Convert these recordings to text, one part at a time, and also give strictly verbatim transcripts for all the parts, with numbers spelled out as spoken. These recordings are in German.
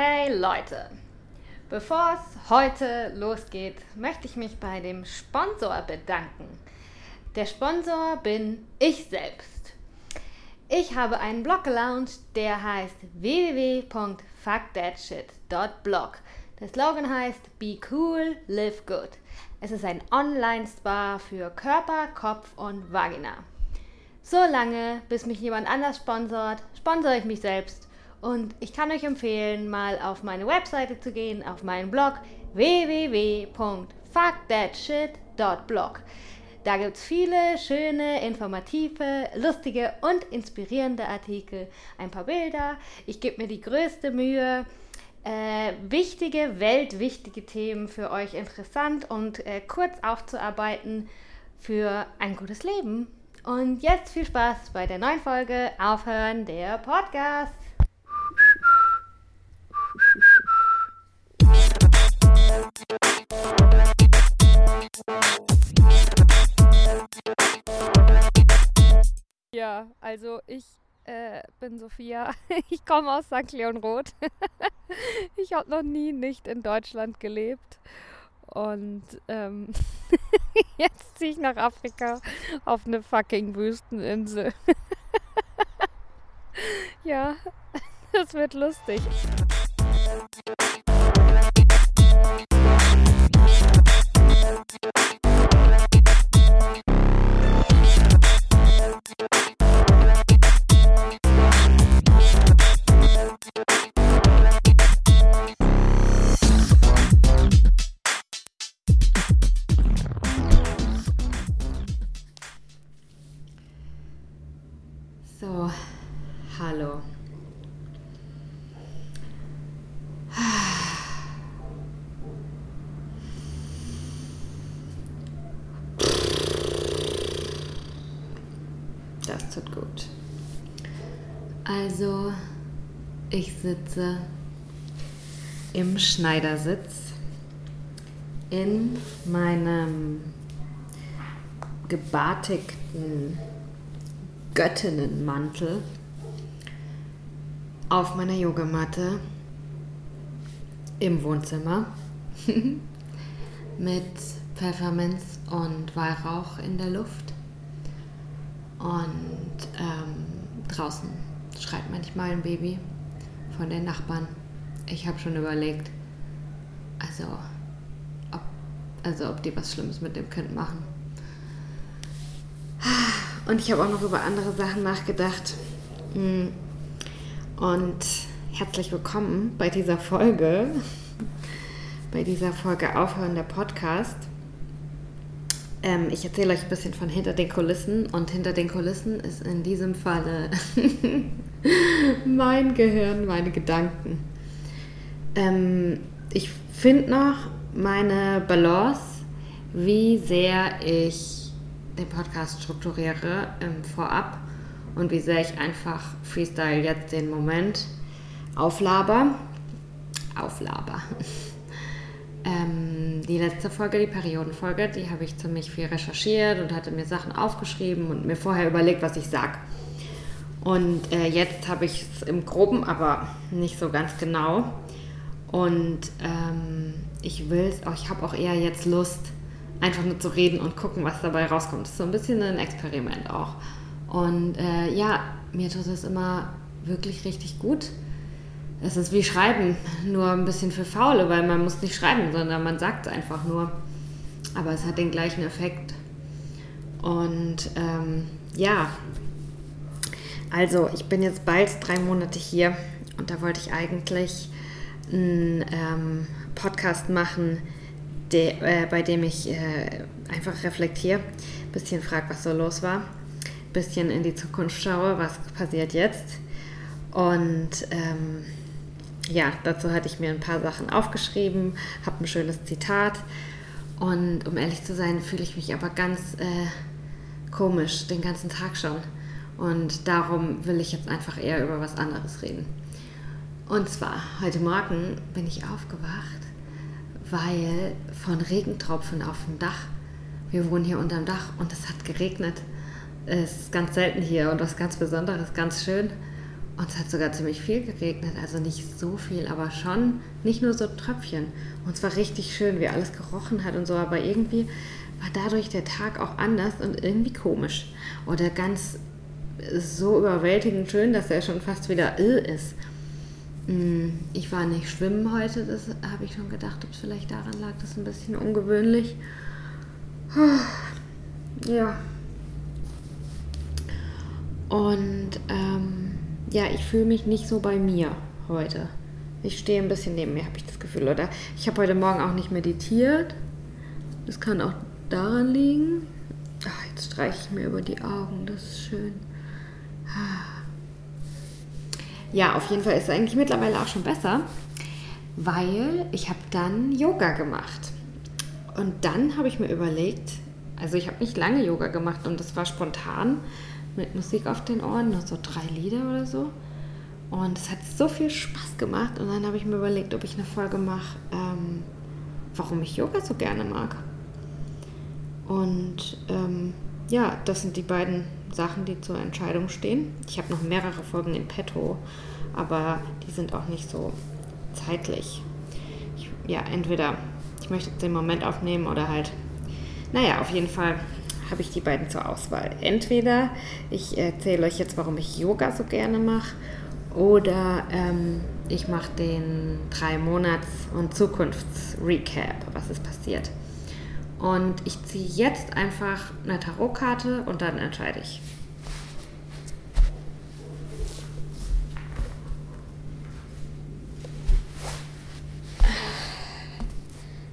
Hey Leute, bevor es heute losgeht, möchte ich mich bei dem Sponsor bedanken. Der Sponsor bin ich selbst. Ich habe einen Blog gelauncht, der heißt w w w punkt fuck that shit punkt blog. Der Slogan heißt Be Cool, Live Good. Es ist ein Online-Spa für Körper, Kopf und Vagina. So lange, bis mich jemand anders sponsort, sponsere ich mich selbst. Und ich kann euch empfehlen, mal auf meine Webseite zu gehen, auf meinen Blog w w w punkt fuck that shit punkt blog. Da gibt es viele schöne, informative, lustige und inspirierende Artikel, ein paar Bilder. Ich gebe mir die größte Mühe, äh, wichtige, weltwichtige Themen für euch interessant und äh, kurz aufzuarbeiten für ein gutes Leben. Und jetzt viel Spaß bei der neuen Folge Aufhören, der Podcast. Ja, also ich äh, bin Sophia, ich komme aus Sankt Leon-Rot. Ich habe noch nie nicht in Deutschland gelebt und ähm, jetzt ziehe ich nach Afrika auf eine fucking Wüsteninsel. Ja, das wird lustig. So, hallo. Das tut gut. Also, ich sitze im Schneidersitz in meinem gebatikten Göttinnenmantel auf meiner Yogamatte im Wohnzimmer mit Pfefferminz und Weihrauch in der Luft, und ähm, draußen schreit manchmal ein Baby von den Nachbarn. Ich habe schon überlegt, also ob, also ob die was Schlimmes mit dem Kind machen. Und ich habe auch noch über andere Sachen nachgedacht. Und herzlich willkommen bei dieser Folge. Bei dieser Folge Aufhören, der Podcast. Ähm, ich erzähle euch ein bisschen von hinter den Kulissen. Und hinter den Kulissen ist in diesem Falle mein Gehirn, meine Gedanken. Ähm, ich finde noch meine Balance, wie sehr ich den Podcast strukturiere im Vorab und wie sehr ich einfach Freestyle jetzt den Moment auflaber. Auflaber. ähm, die letzte Folge, die Periodenfolge, die habe ich ziemlich viel recherchiert und hatte mir Sachen aufgeschrieben und mir vorher überlegt, was ich sage. Und äh, jetzt habe ich es im Groben, aber nicht so ganz genau. Und ähm, ich will es auch, ich habe auch eher jetzt Lust, einfach nur zu reden und gucken, was dabei rauskommt. Das ist so ein bisschen ein Experiment auch. Und äh, ja, mir tut es immer wirklich richtig gut. Es ist wie Schreiben, nur ein bisschen für Faule, weil man muss nicht schreiben, sondern man sagt es einfach nur. Aber es hat den gleichen Effekt. Und ähm, ja, also ich bin jetzt bald drei Monate hier und da wollte ich eigentlich einen ähm, Podcast machen, De, äh, bei dem ich äh, einfach reflektiere, ein bisschen frage, was so los war, ein bisschen in die Zukunft schaue, was passiert jetzt. Und ähm, ja, dazu hatte ich mir ein paar Sachen aufgeschrieben, habe ein schönes Zitat. Und um ehrlich zu sein, fühle ich mich aber ganz äh, komisch den ganzen Tag schon. Und darum will ich jetzt einfach eher über was anderes reden. Und zwar, heute Morgen bin ich aufgewacht, weil von Regentropfen auf dem Dach, wir wohnen hier unterm Dach und es hat geregnet. Es ist ganz selten hier und was ganz Besonderes, ganz schön. Und es hat sogar ziemlich viel geregnet, also nicht so viel, aber schon, nicht nur so Tröpfchen. Und es war richtig schön, wie alles gerochen hat und so, aber irgendwie war dadurch der Tag auch anders und irgendwie komisch. Oder ganz so überwältigend schön, dass er schon fast wieder ill ist. Ich war nicht schwimmen heute, das habe ich schon gedacht, ob es vielleicht daran lag, das ist ein bisschen ungewöhnlich. Ja. Und ähm, ja, ich fühle mich nicht so bei mir heute. Ich stehe ein bisschen neben mir, habe ich das Gefühl, oder? Ich habe heute Morgen auch nicht meditiert. Das kann auch daran liegen. Ach, jetzt streiche ich mir über die Augen, das ist schön. Ja, auf jeden Fall ist es eigentlich mittlerweile auch schon besser, weil ich habe dann Yoga gemacht. Und dann habe ich mir überlegt, also ich habe nicht lange Yoga gemacht und das war spontan mit Musik auf den Ohren, nur so drei Lieder oder so. Und es hat so viel Spaß gemacht und dann habe ich mir überlegt, ob ich eine Folge mache, ähm, warum ich Yoga so gerne mag. Und ähm, ja, das sind die beiden Sachen, die zur Entscheidung stehen. Ich habe noch mehrere Folgen in petto, aber die sind auch nicht so zeitlich. Ich, ja, entweder ich möchte den Moment aufnehmen oder halt, naja, auf jeden Fall habe ich die beiden zur Auswahl. Entweder ich erzähle euch jetzt, warum ich Yoga so gerne mache, oder ähm, ich mache den drei Monats- und Zukunfts-Recap, was ist passiert. Und ich ziehe jetzt einfach eine Tarotkarte und dann entscheide ich.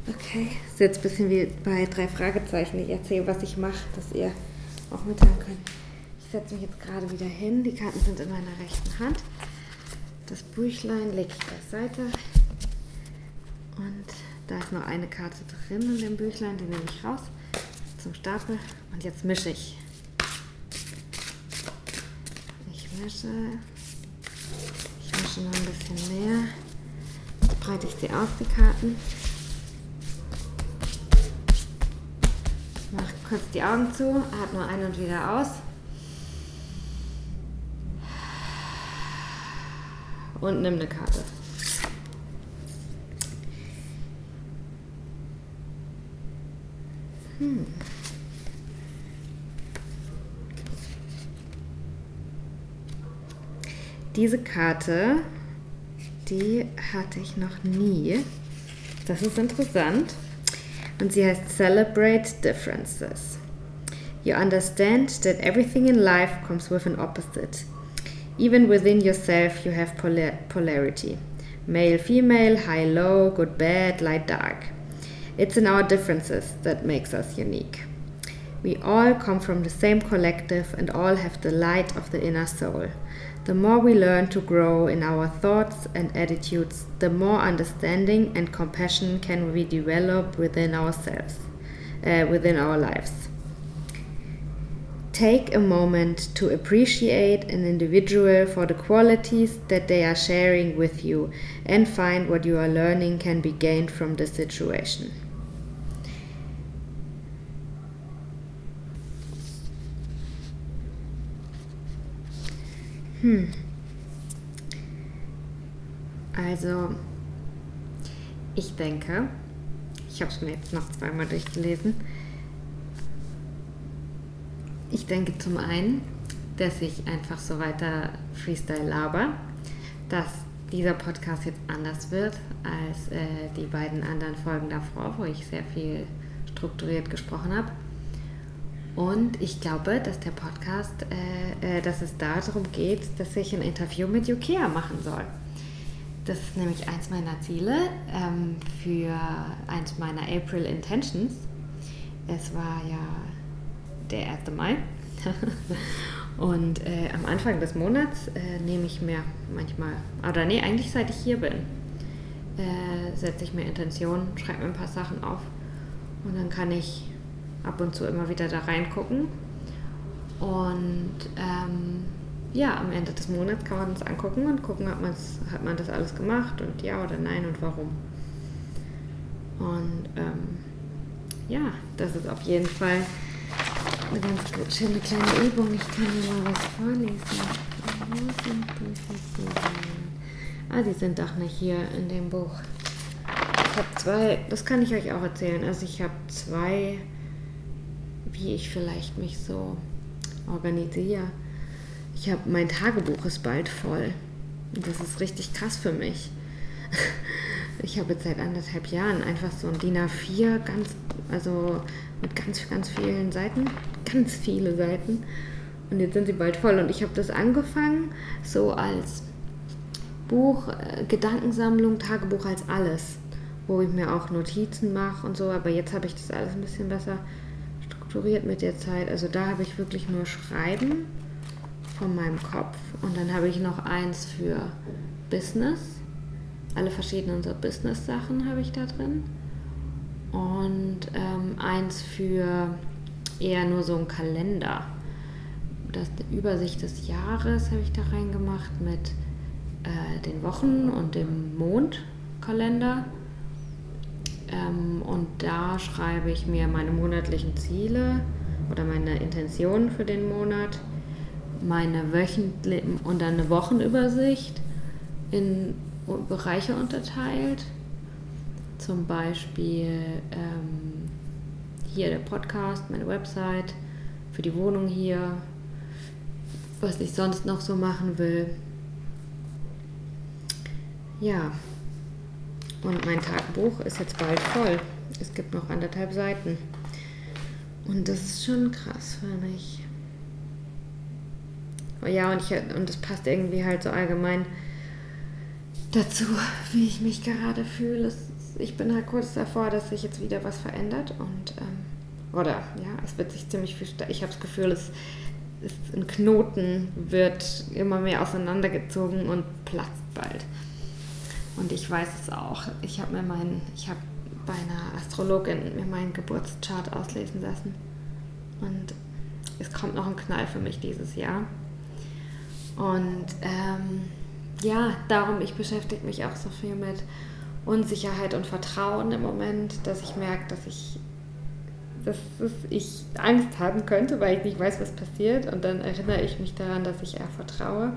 Okay, ist jetzt ein bisschen wie bei drei Fragezeichen. Ich erzähle, was ich mache, dass ihr auch mithören könnt. Ich setze mich jetzt gerade wieder hin. Die Karten sind in meiner rechten Hand. Das Büchlein lege ich beiseite. Und da ist noch eine Karte drin in dem Büchlein, die nehme ich raus zum Stapel und jetzt mische ich. Ich mische, ich mische noch ein bisschen mehr. Jetzt breite ich sie aus, die Karten. Ich mache kurz die Augen zu, atme ein und wieder aus. Und nimm eine Karte. Hm. Diese Karte, die hatte ich noch nie. Das ist interessant. Und sie heißt Celebrate Differences. You understand that everything in life comes with an opposite. Even within yourself you have polarity. Male, female, high, low, good, bad, light, dark. It's in our differences that makes us unique. We all come from the same collective and all have the light of the inner soul. The more we learn to grow in our thoughts and attitudes, the more understanding and compassion can we develop within ourselves, uh, within our lives. Take a moment to appreciate an individual for the qualities that they are sharing with you and find what you are learning can be gained from the situation. Hm. Also, ich denke, ich habe es mir jetzt noch zweimal durchgelesen. Ich denke zum einen, dass ich einfach so weiter Freestyle laber, dass dieser Podcast jetzt anders wird als äh, die beiden anderen Folgen davor, wo ich sehr viel strukturiert gesprochen habe. Und ich glaube, dass der Podcast, äh, äh, dass es darum geht, dass ich ein Interview mit UKEA machen soll. Das ist nämlich eins meiner Ziele ähm, für eins meiner April Intentions. Es war ja der erste Mai und äh, am Anfang des Monats äh, nehme ich mir manchmal, oder nee, eigentlich seit ich hier bin, äh, setze ich mir Intentionen, schreibe mir ein paar Sachen auf und dann kann ich ab und zu immer wieder da reingucken und ähm, ja, am Ende des Monats kann man es angucken und gucken, hat, man's, hat man das alles gemacht und ja oder nein und warum. Und ähm, ja, das ist auf jeden Fall eine ganz schöne kleine Übung. Ich kann dir mal was vorlesen. Wo sind Bücher? Ah, die sind doch nicht hier in dem Buch. Ich habe zwei, das kann ich euch auch erzählen. Also ich habe zwei, wie ich vielleicht mich so organisiere. Ich habe, mein Tagebuch ist bald voll. Das ist richtig krass für mich. Ich habe jetzt seit anderthalb Jahren einfach so ein D I N A vier, ganz, also mit ganz, ganz vielen Seiten, ganz viele Seiten. Und jetzt sind sie bald voll. Und ich habe das angefangen, so als Buch, äh, Gedankensammlung, Tagebuch als alles, wo ich mir auch Notizen mache und so. Aber jetzt habe ich das alles ein bisschen besser strukturiert mit der Zeit. Also da habe ich wirklich nur Schreiben von meinem Kopf. Und dann habe ich noch eins für Business. Alle verschiedenen so Business-Sachen habe ich da drin. Und ähm, eins für eher nur so einen Kalender. Das, die Übersicht des Jahres habe ich da reingemacht mit äh, den Wochen und dem Mondkalender. Ähm, und da schreibe ich mir meine monatlichen Ziele oder meine Intentionen für den Monat, meine wöchentliche und dann eine Wochenübersicht in Bereiche unterteilt. Zum Beispiel ähm, hier der Podcast, meine Website, für die Wohnung hier, was ich sonst noch so machen will. Ja, und mein Tagebuch ist jetzt bald voll. Es gibt noch anderthalb Seiten. Und das ist schon krass für mich. Oh ja, und, ich, und das passt irgendwie halt so allgemein dazu, wie ich mich gerade fühle. Ich bin halt kurz davor, dass sich jetzt wieder was verändert. Und, ähm, oder, ja, es wird sich ziemlich viel... Ich habe das Gefühl, es... Ist ein Knoten, wird immer mehr auseinandergezogen und platzt bald. Und ich weiß es auch. Ich habe mir meinen, ich habe bei einer Astrologin mir meinen Geburtschart auslesen lassen. Und es kommt noch ein Knall für mich dieses Jahr. Und ähm, ja, darum, ich beschäftige mich auch so viel mit Unsicherheit und Vertrauen im Moment, dass ich merke, dass ich dass ich Angst haben könnte, weil ich nicht weiß, was passiert. Und dann erinnere ich mich daran, dass ich eher vertraue.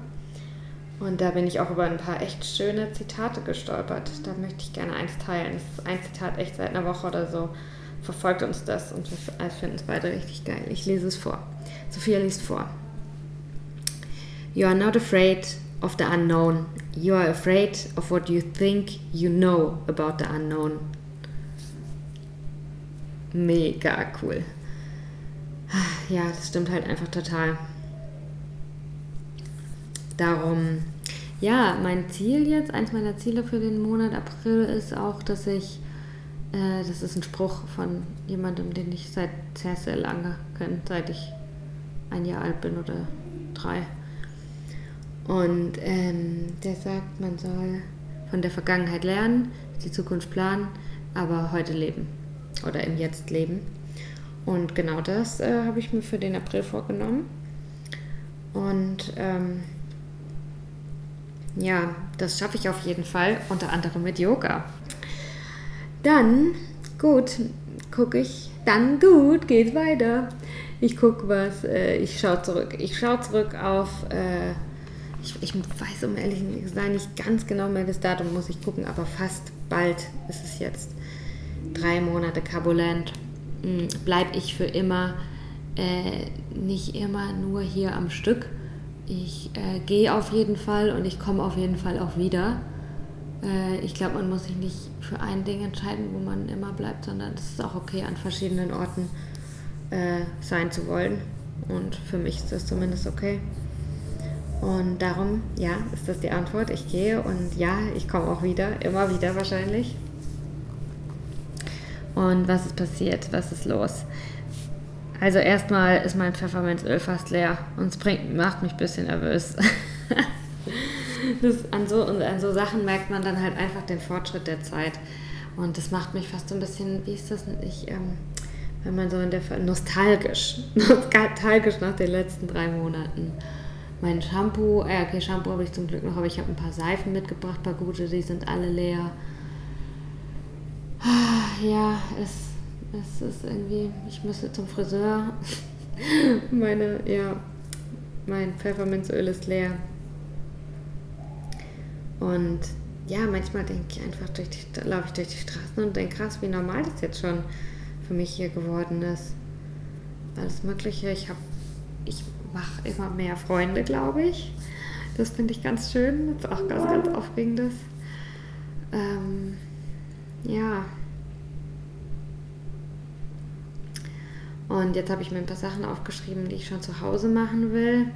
Und da bin ich auch über ein paar echt schöne Zitate gestolpert. Da möchte ich gerne eins teilen. Das ist ein Zitat echt seit einer Woche oder so. Verfolgt uns das und wir finden es beide richtig geil. Ich lese es vor. Sophia liest vor. You are not afraid of the unknown. You are afraid of what you think you know about the unknown. Mega cool. Ja, das stimmt halt einfach total. Darum, ja, mein Ziel jetzt, eins meiner Ziele für den Monat April ist auch, dass ich, äh, das ist ein Spruch von jemandem, den ich seit sehr, sehr lange kenne, seit ich ein Jahr alt bin oder drei. Und ähm, der sagt, man soll von der Vergangenheit lernen, die Zukunft planen, aber heute leben. Oder im Jetzt leben. Und genau das äh, habe ich mir für den April vorgenommen. Und ähm, ja, das schaffe ich auf jeden Fall, unter anderem mit Yoga. Dann, gut, gucke ich, dann gut, geht weiter. Ich gucke was, äh, ich schaue zurück. Ich schaue zurück auf, äh, ich, ich weiß um ehrlich zu sein nicht ganz genau mehr das Datum, muss ich gucken, aber fast bald ist es jetzt. Drei Monate Cabeln, bleibe ich für immer, äh, nicht immer nur hier am Stück. Ich äh, gehe auf jeden Fall und ich komme auf jeden Fall auch wieder. Äh, ich glaube, man muss sich nicht für ein Ding entscheiden, wo man immer bleibt, sondern es ist auch okay, an verschiedenen Orten äh, sein zu wollen. Und für mich ist das zumindest okay. Und darum, ja, ist das die Antwort. Ich gehe und ja, ich komme auch wieder, immer wieder wahrscheinlich. Und was ist passiert? Was ist los? Also erstmal ist mein Pfefferminzöl fast leer und es bringt, macht mich ein bisschen nervös. das an, so, und an so Sachen merkt man dann halt einfach den Fortschritt der Zeit. Und das macht mich fast so ein bisschen, wie ist das denn? Ich, ähm, wenn man so in der nostalgisch, nostalgisch nach den letzten drei Monaten. Mein Shampoo, äh, okay, Shampoo habe ich zum Glück noch, aber ich habe ein paar Seifen mitgebracht, ein paar gute, die sind alle leer. Ja, es, es ist irgendwie, ich müsste zum Friseur. Meine, ja, mein Pfefferminzöl ist leer. Und ja, manchmal denke ich einfach, durch die, laufe ich durch die Straßen und denke, krass, wie normal das jetzt schon für mich hier geworden ist. Alles Mögliche. Ich habe, ich mache immer mehr Freunde, glaube ich. Das finde ich ganz schön. Das ist auch ganz, ganz Aufregendes. Ähm, ja. Und jetzt habe ich mir ein paar Sachen aufgeschrieben, die ich schon zu Hause machen will.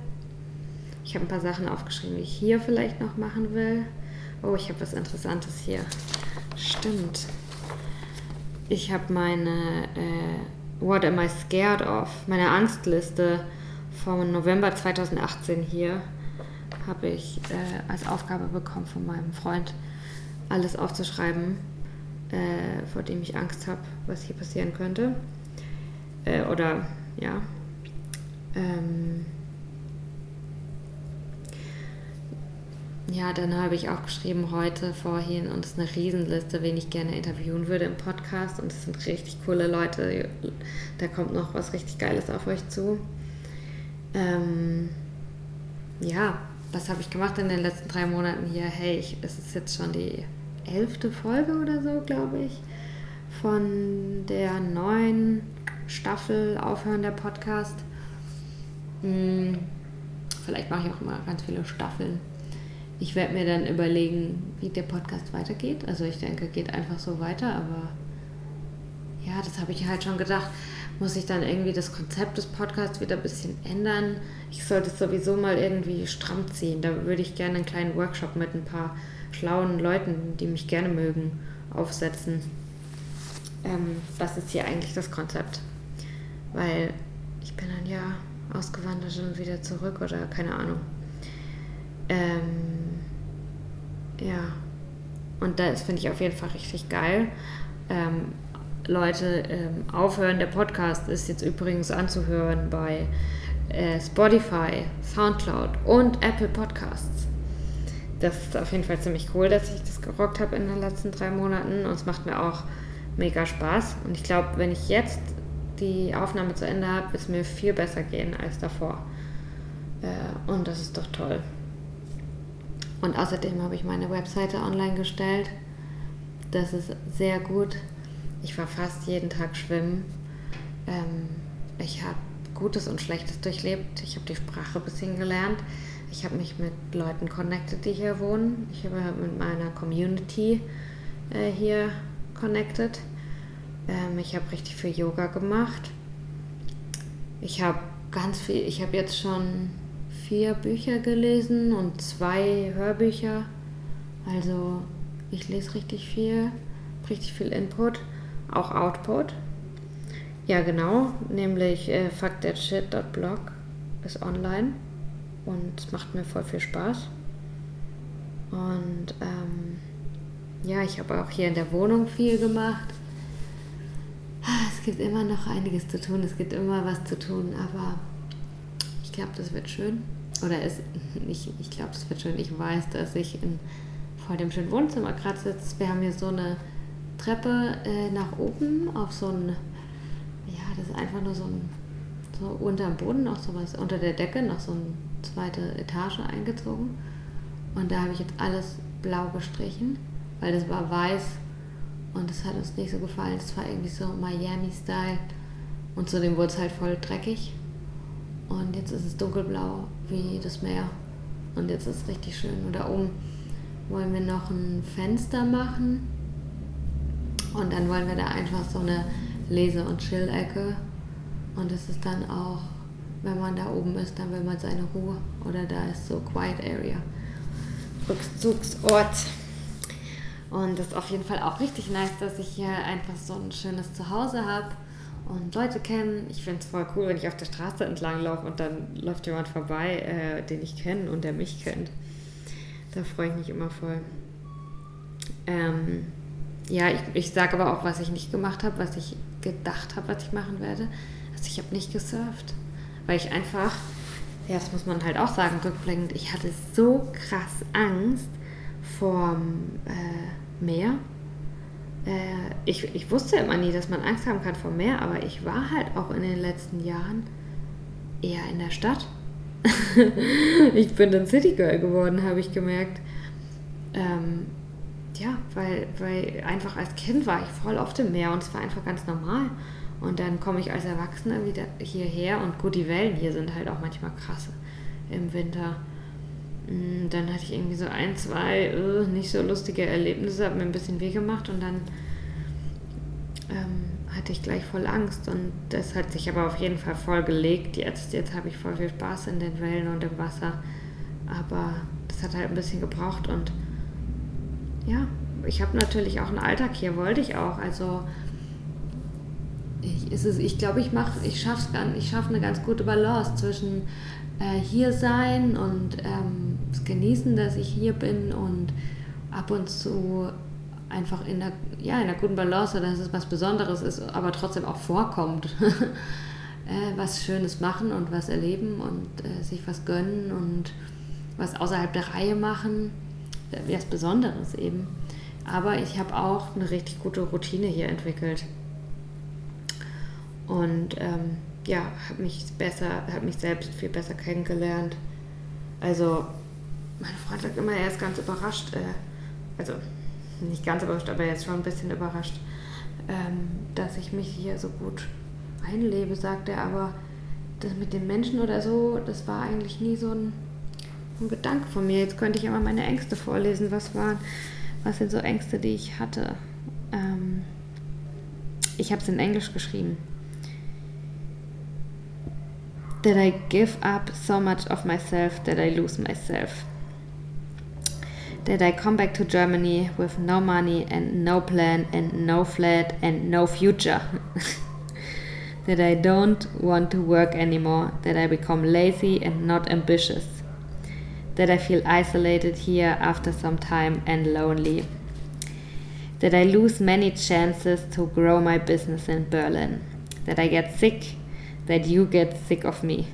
Ich habe ein paar Sachen aufgeschrieben, die ich hier vielleicht noch machen will. Oh, ich habe was Interessantes hier. Stimmt. Ich habe meine äh, What am I scared of? Meine Angstliste vom November zweitausendachtzehn hier habe ich äh, als Aufgabe bekommen von meinem Freund, alles aufzuschreiben, äh, vor dem ich Angst habe, was hier passieren könnte. Äh, oder, ja. Ähm, ja, dann habe ich auch geschrieben heute, vorhin, und es ist eine Riesenliste, wen ich gerne interviewen würde im Podcast. Und es sind richtig coole Leute. Da kommt noch was richtig Geiles auf euch zu. Ähm, ja, was habe ich gemacht in den letzten drei Monaten hier? Hey, ich, es ist jetzt schon die elfte Folge oder so, glaube ich, von der neuen Staffel Aufhören, der Podcast. Hm, vielleicht mache ich auch immer ganz viele Staffeln. Ich werde mir dann überlegen, wie der Podcast weitergeht. Also ich denke, geht einfach so weiter, aber ja, das habe ich halt schon gedacht. Muss ich dann irgendwie das Konzept des Podcasts wieder ein bisschen ändern? Ich sollte es sowieso mal irgendwie stramm ziehen. Da würde ich gerne einen kleinen Workshop mit ein paar schlauen Leuten, die mich gerne mögen, aufsetzen. Ähm, was ist hier eigentlich das Konzept? Weil ich bin dann ja ausgewandert und wieder zurück oder keine Ahnung. Ähm, ja, und das finde ich auf jeden Fall richtig geil. Ähm, Leute, ähm, Aufhören, der Podcast ist jetzt übrigens anzuhören bei äh, Spotify, Soundcloud und Apple Podcasts. Das ist auf jeden Fall ziemlich cool, dass ich das gerockt habe in den letzten drei Monaten, und es macht mir auch mega Spaß. Und ich glaube, wenn ich jetzt die Aufnahme zu Ende habe, wird es mir viel besser gehen als davor. Äh, und das ist doch toll. Und außerdem habe ich meine Webseite online gestellt. Das ist sehr gut. Ich war fast jeden Tag schwimmen. Ähm, ich habe Gutes und Schlechtes durchlebt. Ich habe die Sprache ein bisschen gelernt. Ich habe mich mit Leuten connected, die hier wohnen. Ich habe mit meiner Community äh, hier connected. Ähm, ich habe richtig viel Yoga gemacht. Ich habe ganz viel, ich habe jetzt schon vier Bücher gelesen und zwei Hörbücher. Also ich lese richtig viel, richtig viel Input, auch Output. Ja, genau, nämlich äh, fuck that shit dot blog ist online und es macht mir voll viel Spaß. Und ähm, ja, ich habe auch hier in der Wohnung viel gemacht. Es gibt immer noch einiges zu tun, es gibt immer was zu tun, aber ich glaube, das wird schön. Oder es, ich, ich glaube, es wird schön. Ich weiß, dass ich in, vor dem schönen Wohnzimmer gerade sitze. Wir haben hier so eine Treppe äh, nach oben auf so ein, ja, das ist einfach nur so ein, so unterm Boden noch sowas, unter der Decke noch so eine zweite Etage eingezogen. Und da habe ich jetzt alles blau gestrichen, weil das war weiß und das hat uns nicht so gefallen. Das war irgendwie so Miami-Style und zudem wurde es halt voll dreckig. Und jetzt ist es dunkelblau wie das Meer. Und jetzt ist es richtig schön. Und da oben wollen wir noch ein Fenster machen. Und dann wollen wir da einfach so eine Lese- und Chill-Ecke. Und es ist dann auch, wenn man da oben ist, dann will man seine Ruhe. Oder da ist so Quiet Area, Rückzugsort. Und das ist auf jeden Fall auch richtig nice, dass ich hier einfach so ein schönes Zuhause habe und Leute kennen. Ich finde es voll cool, wenn ich auf der Straße entlang laufe und dann läuft jemand vorbei, äh, den ich kenne und der mich kennt. Da freue ich mich immer voll. Ähm, ja, ich, ich sage aber auch, was ich nicht gemacht habe, was ich gedacht habe, was ich machen werde. Also ich habe nicht gesurft, weil ich einfach, ja, das muss man halt auch sagen, rückblickend, ich hatte so krass Angst vorm äh, Meer. Ich, ich wusste immer nie, dass man Angst haben kann vor Meer, aber ich war halt auch in den letzten Jahren eher in der Stadt. Ich bin dann City Girl geworden, habe ich gemerkt. ähm, ja, weil, weil einfach als Kind war ich voll auf dem Meer und es war einfach ganz normal. Und dann komme ich als Erwachsener wieder hierher und gut, die Wellen hier sind halt auch manchmal krasse im Winter. Dann hatte ich irgendwie so ein, zwei uh, nicht so lustige Erlebnisse, hat mir ein bisschen weh gemacht und dann ähm, hatte ich gleich voll Angst und das hat sich aber auf jeden Fall voll gelegt. Jetzt, jetzt habe ich voll viel Spaß in den Wellen und im Wasser, aber das hat halt ein bisschen gebraucht und ja, ich habe natürlich auch einen Alltag hier, wollte ich auch, also Ich, ist es, ich glaube, ich mache, ich schaff's, ich schaffe eine ganz gute Balance zwischen äh, hier sein und ähm, genießen, dass ich hier bin und ab und zu einfach in der, ja, in der guten Balance, dass es was Besonderes ist, aber trotzdem auch vorkommt. äh, was Schönes machen und was erleben und äh, sich was gönnen und was außerhalb der Reihe machen, ja, was Besonderes eben. Aber ich habe auch eine richtig gute Routine hier entwickelt. Und ähm, ja, habe mich besser, habe mich selbst viel besser kennengelernt. Also, mein Freund sagt immer, er ist ganz überrascht, äh, also nicht ganz überrascht, aber jetzt schon ein bisschen überrascht, ähm, dass ich mich hier so gut einlebe, sagt er. Aber das mit den Menschen oder so, das war eigentlich nie so ein, ein Gedanke von mir. Jetzt könnte ich aber meine Ängste vorlesen. Was waren, was sind so Ängste, die ich hatte? Ähm, ich habe es in Englisch geschrieben. That I give up so much of myself that I lose myself. That I come back to Germany with no money and no plan and no flat and no future. That I don't want to work anymore. That I become lazy and not ambitious. That I feel isolated here after some time and lonely. That I lose many chances to grow my business in Berlin. That I get sick. That you get sick of me.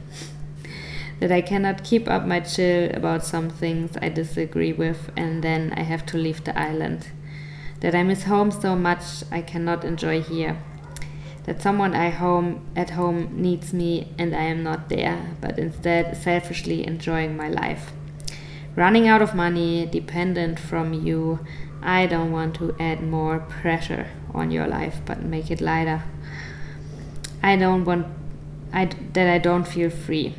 That I cannot keep up my chill about some things I disagree with and then I have to leave the island. That I miss home so much I cannot enjoy here. That someone I home at home needs me and I am not there, but instead selfishly enjoying my life. Running out of money, dependent from you. I don't want to add more pressure on your life, but make it lighter. I don't want I, that I don't feel free.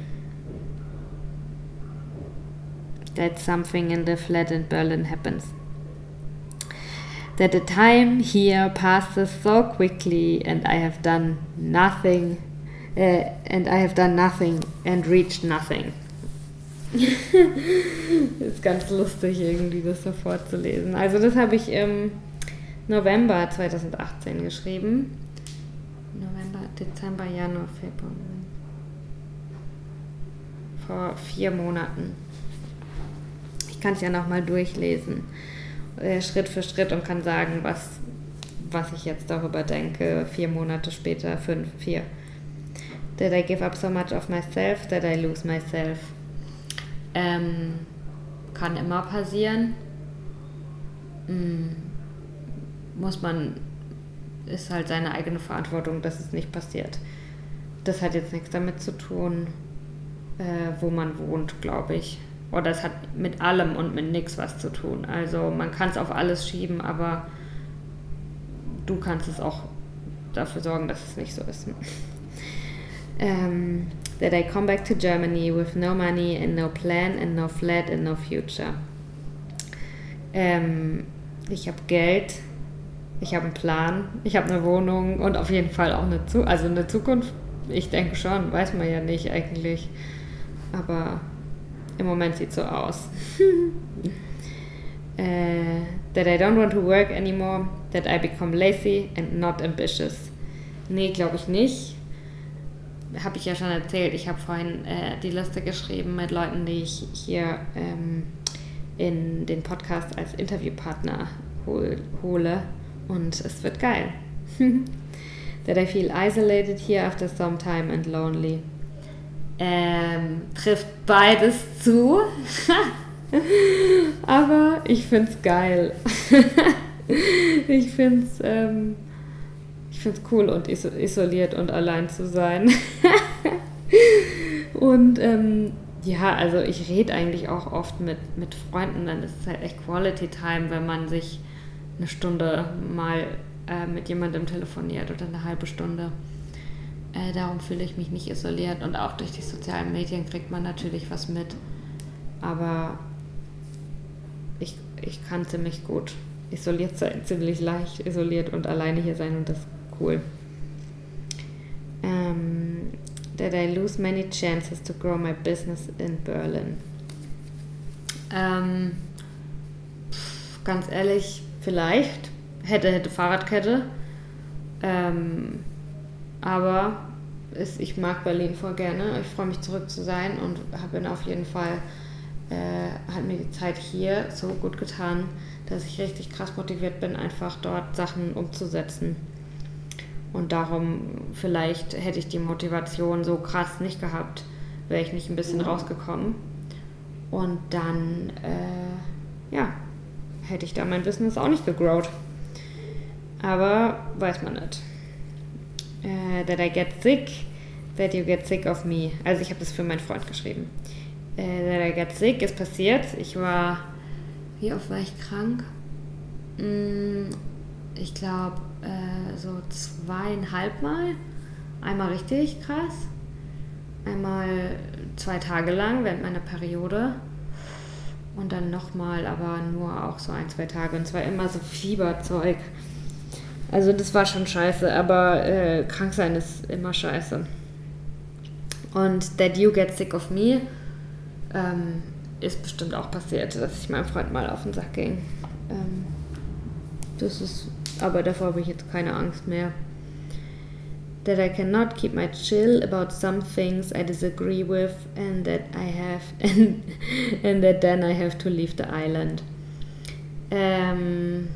That something in the flat in Berlin happens. That the time here passes so quickly and I have done nothing uh, and I have done nothing and reached nothing. Ist ganz lustig irgendwie das so vorzulesen. Also das habe ich im November zweitausendachtzehn geschrieben. November, Dezember, Januar, Februar. Vor vier Monaten. Ich kann es ja nochmal durchlesen, Schritt für Schritt und kann sagen, was, was ich jetzt darüber denke, vier Monate später, fünf, vier. That I give up so much of myself, that I lose myself. Ähm, kann immer passieren. Hm, muss man... ist halt seine eigene Verantwortung, dass es nicht passiert. Das hat jetzt nichts damit zu tun, äh, wo man wohnt, glaube ich. Oder es hat mit allem und mit nichts was zu tun. Also man kann es auf alles schieben, aber du kannst es auch dafür sorgen, dass es nicht so ist. um, that I come back to Germany with no money and no plan and no flat and no future. Ähm, ich habe Geld, ich habe einen Plan, ich habe eine Wohnung und auf jeden Fall auch eine, Zu- also eine Zukunft. Ich denke schon, weiß man ja nicht eigentlich. Aber im Moment sieht es so aus. uh, that I don't want to work anymore, that I become lazy and not ambitious. Nee, glaube ich nicht. Habe ich ja schon erzählt. Ich habe vorhin äh, die Liste geschrieben mit Leuten, die ich hier ähm, in den Podcast als Interviewpartner hol- hole. Und es wird geil. That I feel isolated here after some time and lonely. Ähm, trifft beides zu. Aber ich find's geil. ich find's, ähm, ich find's cool und isoliert und allein zu sein. und ähm, Ja, also ich rede eigentlich auch oft mit, mit Freunden, dann ist es halt echt Quality Time, wenn man sich eine Stunde mal äh, mit jemandem telefoniert oder eine halbe Stunde. Äh, darum fühle ich mich nicht isoliert, und auch durch die sozialen Medien kriegt man natürlich was mit. Aber ich, ich kann ziemlich gut isoliert sein, ziemlich leicht isoliert und alleine hier sein, und das ist cool. Ähm, did I lose many chances to grow my business in Berlin? Ähm, pff, ganz ehrlich, vielleicht. Hätte, hätte Fahrradkette. Ähm, aber ist, ich mag Berlin voll gerne. Ich freue mich, zurück zu sein, und habe auf jeden Fall äh, hat mir die Zeit hier so gut getan, dass ich richtig krass motiviert bin, einfach dort Sachen umzusetzen. Und darum, vielleicht hätte ich die Motivation so krass nicht gehabt, wäre ich nicht ein bisschen rausgekommen. Und dann, äh, ja, hätte ich da mein Business auch nicht gegrowt. Aber weiß man nicht. Uh, that I get sick, that you get sick of me. Also ich habe das für meinen Freund geschrieben. Uh, that I get sick ist passiert. Ich war, wie oft war ich krank? Mm, ich glaube, äh, so zweieinhalb Mal. Einmal richtig krass. Einmal zwei Tage lang während meiner Periode. Und dann nochmal, aber nur auch so ein, zwei Tage. Und zwar immer so Fieberzeug. Also das war schon scheiße, aber äh, krank sein ist immer scheiße. Und that you get sick of me ähm, ist bestimmt auch passiert, dass ich meinem Freund mal auf den Sack ging. Ähm, das ist, aber davor habe ich jetzt keine Angst mehr. That I cannot keep my chill about some things I disagree with, and that I have and, and that then I have to leave the island. Ähm...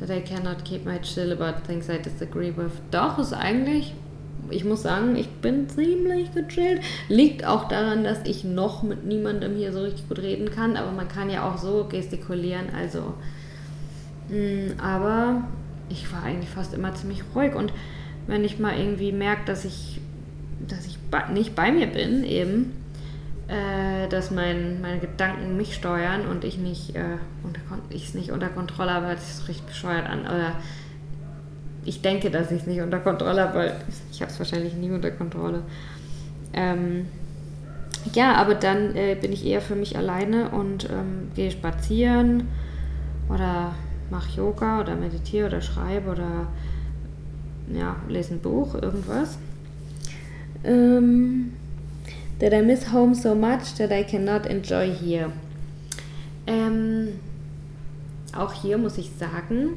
That I cannot keep my chill about things I disagree with. Doch, ist eigentlich, ich muss sagen, ich bin ziemlich gechillt. Liegt auch daran, dass ich noch mit niemandem hier so richtig gut reden kann, aber man kann ja auch so gestikulieren, also. Mh, aber ich war eigentlich fast immer ziemlich ruhig, und wenn ich mal irgendwie merke, dass ich, dass ich nicht bei mir bin, eben, Äh, dass mein, meine Gedanken mich steuern und ich nicht äh, unter, ich's nicht unter Kontrolle habe, hört sich richtig bescheuert an. Oder ich denke, dass ich es nicht unter Kontrolle habe, weil ich habe es wahrscheinlich nie unter Kontrolle. Ähm, ja, aber dann äh, bin ich eher für mich alleine und ähm, gehe spazieren oder mache Yoga oder meditiere oder schreibe oder ja, lese ein Buch, irgendwas. Ähm... That I miss home so much that I cannot enjoy here. Ähm, auch hier muss ich sagen,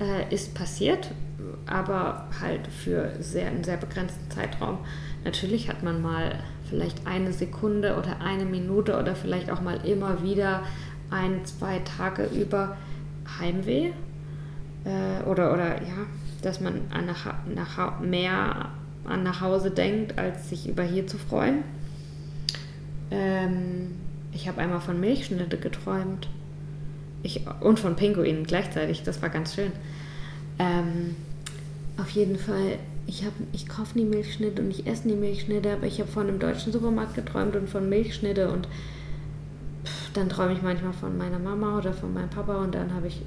äh, ist passiert, aber halt für sehr, einen sehr begrenzten Zeitraum. Natürlich hat man mal vielleicht eine Sekunde oder eine Minute oder vielleicht auch mal immer wieder ein, zwei Tage über Heimweh. Äh, oder, oder ja, dass man nach, nach mehr an nach Hause denkt, als sich über hier zu freuen. Ähm, ich habe einmal von Milchschnitte geträumt. Ich, und von Pinguinen gleichzeitig. Das war ganz schön. Ähm, auf jeden Fall, ich, hab, ich kaufe nie Milchschnitte und ich esse nie Milchschnitte, aber ich habe von einem deutschen Supermarkt geträumt und von Milchschnitte, und pff, dann träume ich manchmal von meiner Mama oder von meinem Papa, und dann habe ich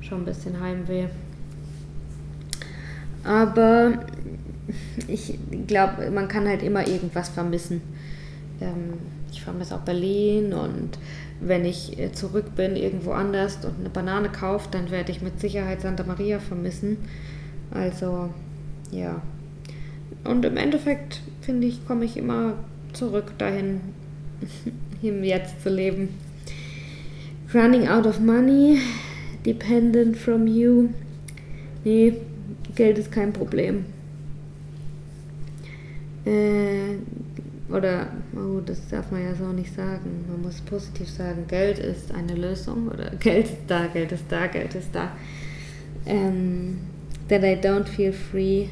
schon ein bisschen Heimweh. Aber ich glaube, man kann halt immer irgendwas vermissen. Ähm, ich vermisse auch Berlin, und wenn ich zurück bin irgendwo anders und eine Banane kaufe, dann werde ich mit Sicherheit Santa Maria vermissen. Also, ja. Und im Endeffekt, finde ich, komme ich immer zurück dahin, im Jetzt zu leben. Running out of money, dependent from you. Nee, Geld ist kein Problem. Äh, oder, oh, das darf man ja so nicht sagen. Man muss positiv sagen, Geld ist eine Lösung, oder Geld ist da, Geld ist da, Geld ist da. Ähm, that I don't feel free.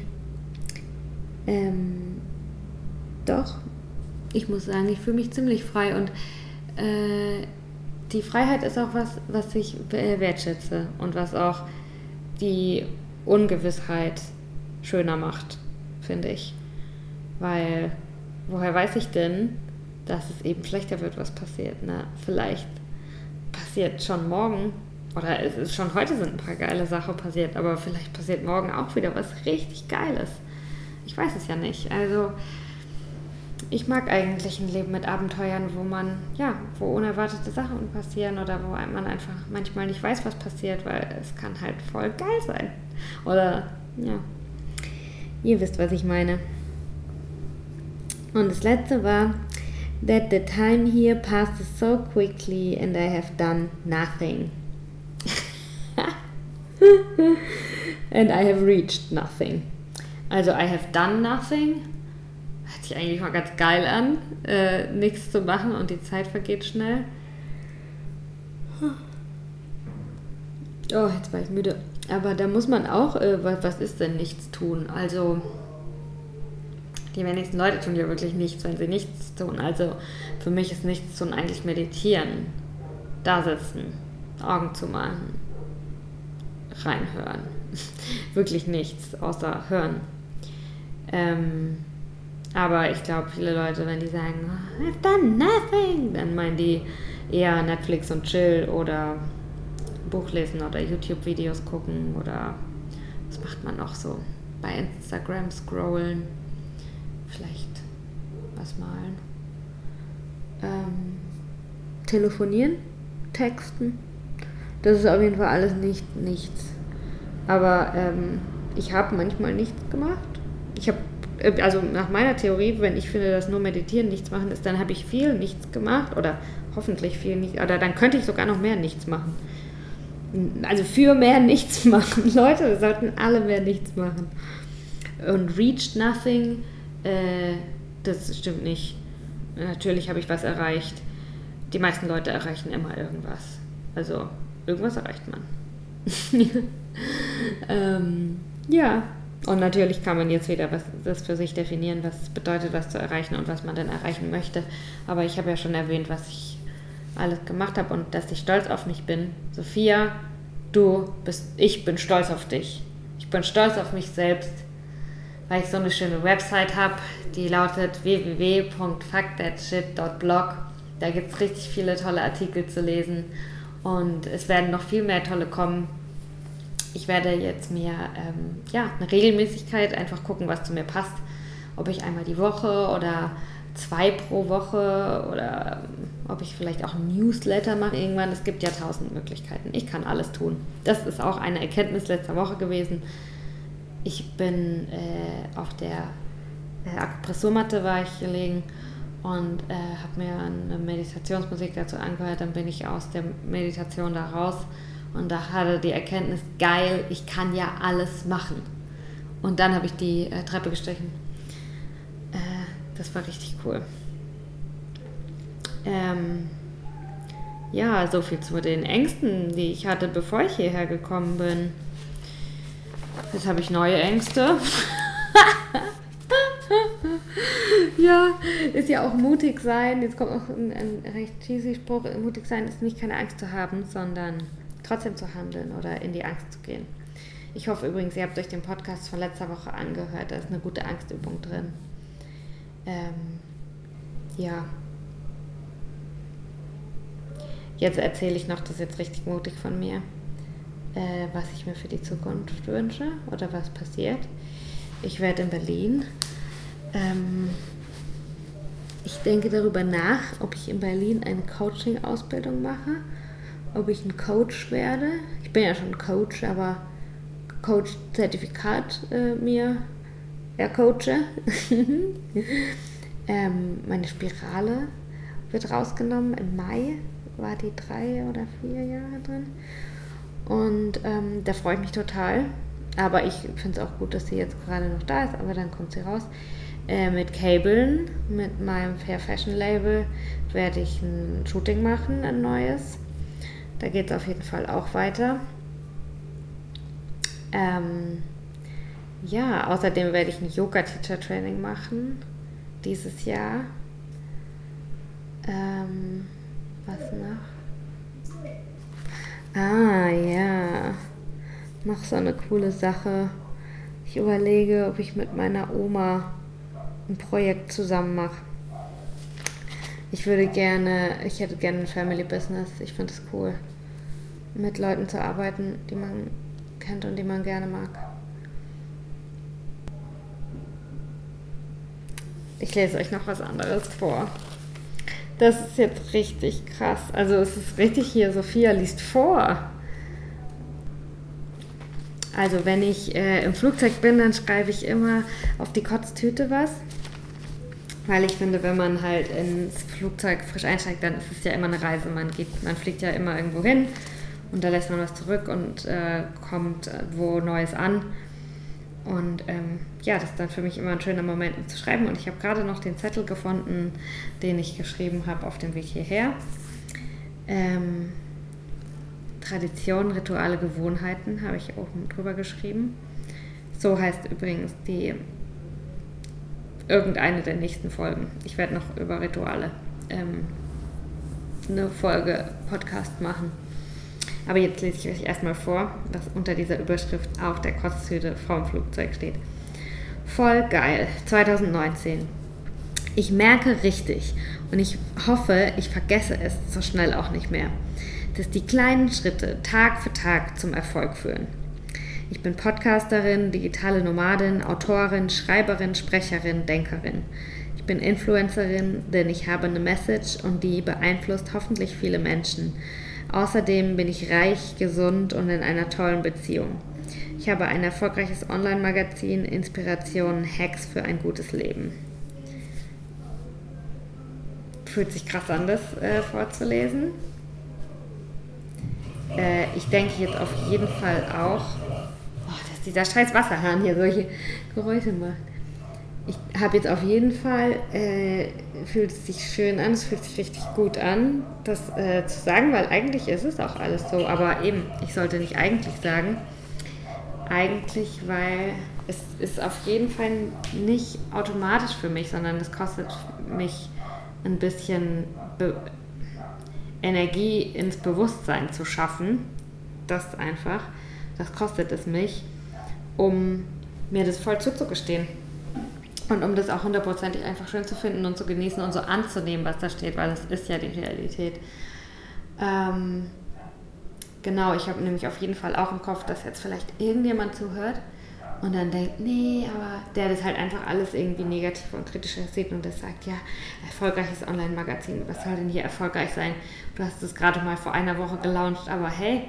Ähm, doch, ich muss sagen, ich fühle mich ziemlich frei, und äh, die Freiheit ist auch was, was ich wertschätze und was auch die Ungewissheit schöner macht, finde ich. Weil, woher weiß ich denn, dass es eben schlechter wird, was passiert. Na, vielleicht passiert schon morgen, oder es ist schon heute sind ein paar geile Sachen passiert, aber vielleicht passiert morgen auch wieder was richtig Geiles. Ich weiß es ja nicht. Also ich mag eigentlich ein Leben mit Abenteuern, wo man, ja, wo unerwartete Sachen passieren oder wo man einfach manchmal nicht weiß, was passiert, weil es kann halt voll geil sein. Oder, ja, ihr wisst, was ich meine. Und das letzte war, that the time here passes so quickly and I have done nothing. And I have reached nothing. Also I have done nothing. Hört sich eigentlich mal ganz geil an, äh, nichts zu machen und die Zeit vergeht schnell. Oh, jetzt war ich müde. Aber da muss man auch, äh, was, was ist denn nichts tun? Also die wenigsten Leute tun ja wirklich nichts, wenn sie nichts tun. Also für mich ist nichts tun eigentlich meditieren, da sitzen, Augen zu machen, reinhören. Wirklich nichts, außer hören. Ähm... Aber ich glaube, viele Leute, wenn die sagen, oh, I've done nothing, dann meinen die eher Netflix und Chill oder Buch lesen oder YouTube-Videos gucken oder was macht man noch so? Bei Instagram scrollen, vielleicht was malen, ähm, telefonieren, texten. Das ist auf jeden Fall alles nicht nichts. Aber ähm, ich habe manchmal nichts gemacht. Ich habe Also nach meiner Theorie, wenn ich finde, dass nur meditieren nichts machen ist, dann habe ich viel nichts gemacht oder hoffentlich viel nicht, oder dann könnte ich sogar noch mehr nichts machen. Also für mehr nichts machen. Leute, wir sollten alle mehr nichts machen. Und reached nothing, äh, das stimmt nicht. Natürlich habe ich was erreicht. Die meisten Leute erreichen immer irgendwas. Also irgendwas erreicht man. ähm, ja. Und natürlich kann man jetzt wieder was, das für sich definieren, was bedeutet, was zu erreichen und was man denn erreichen möchte. Aber ich habe ja schon erwähnt, was ich alles gemacht habe und dass ich stolz auf mich bin. Sophia, du bist, ich bin stolz auf dich. Ich bin stolz auf mich selbst, weil ich so eine schöne Website habe, die lautet w w w punkt fuck that shit punkt blog. Da gibt es richtig viele tolle Artikel zu lesen und es werden noch viel mehr tolle kommen. Ich werde jetzt mir ähm, ja, eine Regelmäßigkeit, einfach gucken, was zu mir passt. Ob ich einmal die Woche oder zwei pro Woche oder ähm, ob ich vielleicht auch ein Newsletter mache irgendwann. Es gibt ja tausend Möglichkeiten. Ich kann alles tun. Das ist auch eine Erkenntnis letzter Woche gewesen. Ich bin äh, auf der äh, Akupressurmatte war ich gelegen und äh, habe mir eine Meditationsmusik dazu angehört. Dann bin ich aus der Meditation da raus. Und da hatte die Erkenntnis, geil, ich kann ja alles machen. Und dann habe ich die äh, Treppe gestrichen. Äh, das war richtig cool. Ähm, ja, so viel zu den Ängsten, die ich hatte, bevor ich hierher gekommen bin. Jetzt habe ich neue Ängste. Ja, ist ja auch mutig sein. Jetzt kommt auch ein, ein recht cheesy Spruch. Mutig sein ist nicht keine Angst zu haben, sondern trotzdem zu handeln oder in die Angst zu gehen. Ich hoffe übrigens, ihr habt euch den Podcast von letzter Woche angehört. Da ist eine gute Angstübung drin. Ähm, ja. Jetzt erzähle ich noch, das ist jetzt richtig mutig von mir, äh, was ich mir für die Zukunft wünsche oder was passiert. Ich werde in Berlin. Ähm, ich denke darüber nach, ob ich in Berlin eine Coaching-Ausbildung mache. Ob ich ein Coach werde. Ich bin ja schon Coach, aber Coach-Zertifikat äh, mir ercoache. ähm, meine Spirale wird rausgenommen. Im Mai war die drei oder vier Jahre drin. Und ähm, da freue ich mich total. Aber ich finde es auch gut, dass sie jetzt gerade noch da ist. Aber dann kommt sie raus. Äh, mit Cabeln, mit meinem Fair Fashion Label, werde ich ein Shooting machen, ein neues. Da geht es auf jeden Fall auch weiter. Ähm, ja, außerdem werde ich ein Yoga-Teacher-Training machen dieses Jahr. Ähm, was noch? Ah ja, noch so eine coole Sache. Ich überlege, ob ich mit meiner Oma ein Projekt zusammen mache. Ich würde gerne, ich hätte gerne ein Family Business. Ich finde es cool, mit Leuten zu arbeiten, die man kennt und die man gerne mag. Ich lese euch noch was anderes vor. Das ist jetzt richtig krass. Also es ist richtig hier, Sophia liest vor. Also wenn ich äh, im Flugzeug bin, dann schreibe ich immer auf die Kotztüte was. Weil ich finde, wenn man halt ins Flugzeug frisch einsteigt, dann ist es ja immer eine Reise. Man geht, man fliegt ja immer irgendwo hin und da lässt man was zurück und äh, kommt wo Neues an. Und ähm, ja, das ist dann für mich immer ein schöner Moment, um zu schreiben. Und ich habe gerade noch den Zettel gefunden, den ich geschrieben habe auf dem Weg hierher. Ähm, Traditionen, Rituale, Gewohnheiten habe ich oben drüber geschrieben. So heißt übrigens die irgendeine der nächsten Folgen. Ich werde noch über Rituale ähm, eine Folge Podcast machen. Aber jetzt lese ich euch erstmal vor, was unter dieser Überschrift auf der Kotztüte vom Flugzeug steht. Voll geil, zwanzig neunzehn. Ich merke richtig und ich hoffe, ich vergesse es so schnell auch nicht mehr, dass die kleinen Schritte Tag für Tag zum Erfolg führen. Ich bin Podcasterin, digitale Nomadin, Autorin, Schreiberin, Sprecherin, Denkerin. Ich bin Influencerin, denn ich habe eine Message und die beeinflusst hoffentlich viele Menschen. Außerdem bin ich reich, gesund und in einer tollen Beziehung. Ich habe ein erfolgreiches Online-Magazin, Inspirationen, Hacks für ein gutes Leben. Fühlt sich krass an, das äh, vorzulesen. Äh, ich denke jetzt auf jeden Fall auch, oh, dass dieser scheiß Wasserhahn hier solche Geräusche macht. Ich habe jetzt auf jeden Fall, äh, fühlt es sich schön an, es fühlt sich richtig gut an, das äh, zu sagen, weil eigentlich ist es auch alles so, aber eben, ich sollte nicht eigentlich sagen, eigentlich, weil es ist auf jeden Fall nicht automatisch für mich, sondern es kostet mich ein bisschen Be- Energie ins Bewusstsein zu schaffen, das einfach, das kostet es mich, um mir das voll zuzugestehen. Und um das auch hundertprozentig einfach schön zu finden und zu genießen und so anzunehmen, was da steht, weil das ist ja die Realität. Ähm, genau, ich habe nämlich auf jeden Fall auch im Kopf, dass jetzt vielleicht irgendjemand zuhört und dann denkt, nee, aber der das halt einfach alles irgendwie negativ und kritisch sieht und das sagt, ja, erfolgreiches Online-Magazin, was soll denn hier erfolgreich sein? Du hast es gerade mal vor einer Woche gelauncht, aber hey,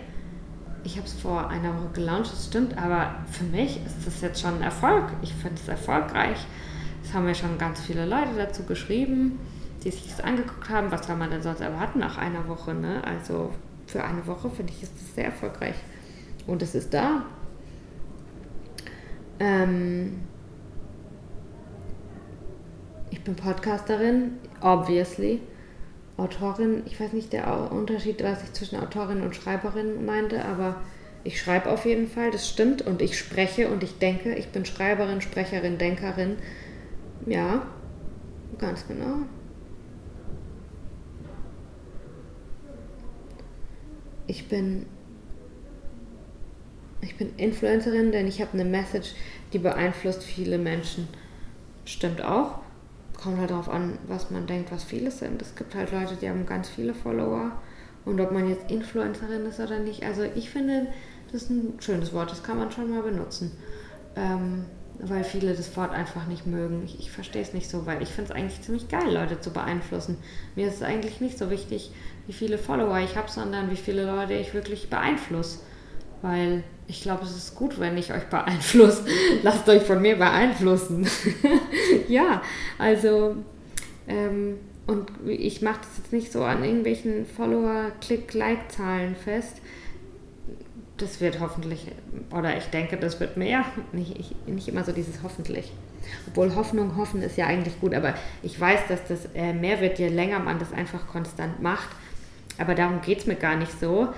ich habe es vor einer Woche gelauncht, das stimmt, aber für mich ist das jetzt schon ein Erfolg. Ich finde es erfolgreich. Das haben mir schon ganz viele Leute dazu geschrieben, die sich das angeguckt haben. Was kann man denn sonst erwarten nach einer Woche? Ne? Also für eine Woche, finde ich, ist das sehr erfolgreich. Und es ist da. Ähm ich bin Podcasterin, obviously. Autorin, ich weiß nicht, der Unterschied, was ich zwischen Autorin und Schreiberin meinte, aber ich schreibe auf jeden Fall, das stimmt, und ich spreche und ich denke, ich bin Schreiberin, Sprecherin, Denkerin, ja, ganz genau. Ich bin, ich bin Influencerin, denn ich habe eine Message, die beeinflusst viele Menschen, stimmt auch. Kommt halt darauf an, was man denkt, was viele sind. Es gibt halt Leute, die haben ganz viele Follower und ob man jetzt Influencerin ist oder nicht. Also ich finde, das ist ein schönes Wort, das kann man schon mal benutzen, ähm, weil viele das Wort einfach nicht mögen. Ich, ich verstehe es nicht so, weil ich finde es eigentlich ziemlich geil, Leute zu beeinflussen. Mir ist es eigentlich nicht so wichtig, wie viele Follower ich habe, sondern wie viele Leute ich wirklich beeinflusse, weil ich glaube, es ist gut, wenn ich euch beeinflusse. Lasst euch von mir beeinflussen. Ja, also ähm, und ich mache das jetzt nicht so an irgendwelchen Follower-Klick-Like-Zahlen fest. Das wird hoffentlich, oder ich denke, das wird mehr. Nicht, ich, nicht immer so dieses hoffentlich. Obwohl Hoffnung, hoffen ist ja eigentlich gut, aber ich weiß, dass das äh, mehr wird, je länger man das einfach konstant macht. Aber darum geht es mir gar nicht so.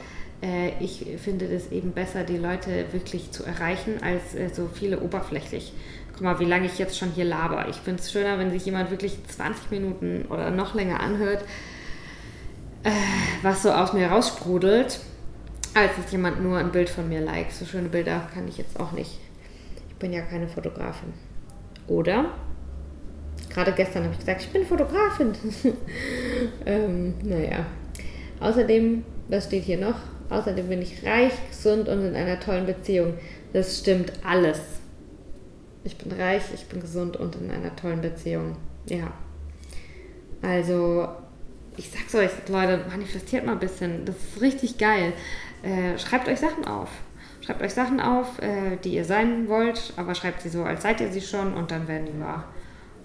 Ich finde es eben besser, die Leute wirklich zu erreichen, als so viele oberflächlich. Guck mal, wie lange ich jetzt schon hier laber. Ich finde es schöner, wenn sich jemand wirklich zwanzig Minuten oder noch länger anhört, was so aus mir raussprudelt, als dass jemand nur ein Bild von mir liked. So schöne Bilder kann ich jetzt auch nicht. Ich bin ja keine Fotografin. Oder? Gerade gestern habe ich gesagt, ich bin Fotografin. ähm, naja. Außerdem, was steht hier noch? Außerdem bin ich reich, gesund und in einer tollen Beziehung. Das stimmt alles. Ich bin reich, ich bin gesund und in einer tollen Beziehung. Ja. Also, ich sag's euch, Leute, manifestiert mal ein bisschen. Das ist richtig geil. Äh, schreibt euch Sachen auf. Schreibt euch Sachen auf, äh, die ihr sein wollt, aber schreibt sie so, als seid ihr sie schon, und dann werden die wahr.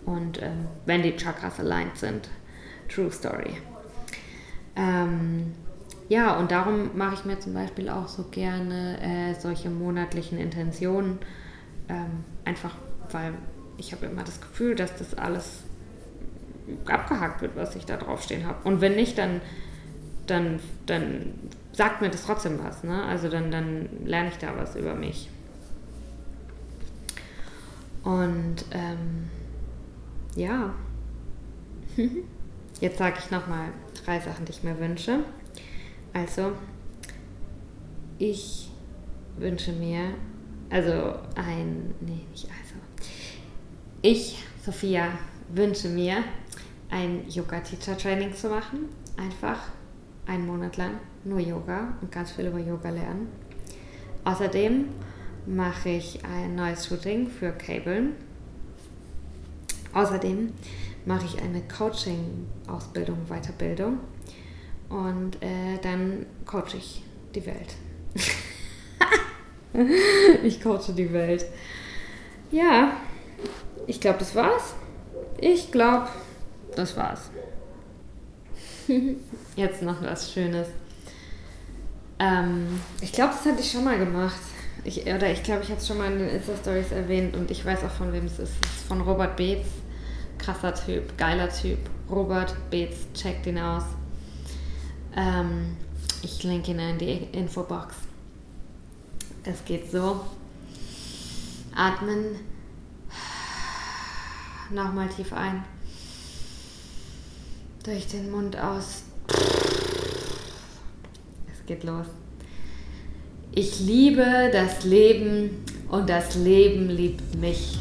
Und ähm, wenn die Chakras aligned sind. True Story. Ähm, ja, und darum mache ich mir zum Beispiel auch so gerne äh, solche monatlichen Intentionen. Ähm, einfach, weil ich habe immer das Gefühl, dass das alles abgehakt wird, was ich da draufstehen habe. Und wenn nicht, dann, dann, dann sagt mir das trotzdem was. Ne? Also dann, dann lerne ich da was über mich. Und ähm, ja, jetzt sage ich nochmal drei Sachen, die ich mir wünsche. Also, ich wünsche mir, also ein, nee, nicht also, ich, Sophia, wünsche mir, ein Yoga-Teacher-Training zu machen. Einfach einen Monat lang nur Yoga und ganz viel über Yoga lernen. Außerdem mache ich ein neues Shooting für Cabeln. Außerdem mache ich eine Coaching-Ausbildung, Weiterbildung. Und äh, dann coache ich die Welt. Ich coache die Welt. Ja, ich glaube, das war's. Ich glaube, das war's. Jetzt noch was Schönes. Ähm, ich glaube, das hatte ich schon mal gemacht. Ich, oder ich glaube, ich habe es schon mal in den Insta-Stories erwähnt, und ich weiß auch, von wem es ist. Es ist von Robert Beetz. Krasser Typ, geiler Typ. Robert Beetz, checkt ihn aus. Ähm, ich linke ihn in die Infobox. Es geht so. Atmen. Nochmal tief ein. Durch den Mund aus. Es geht los. Ich liebe das Leben und das Leben liebt mich.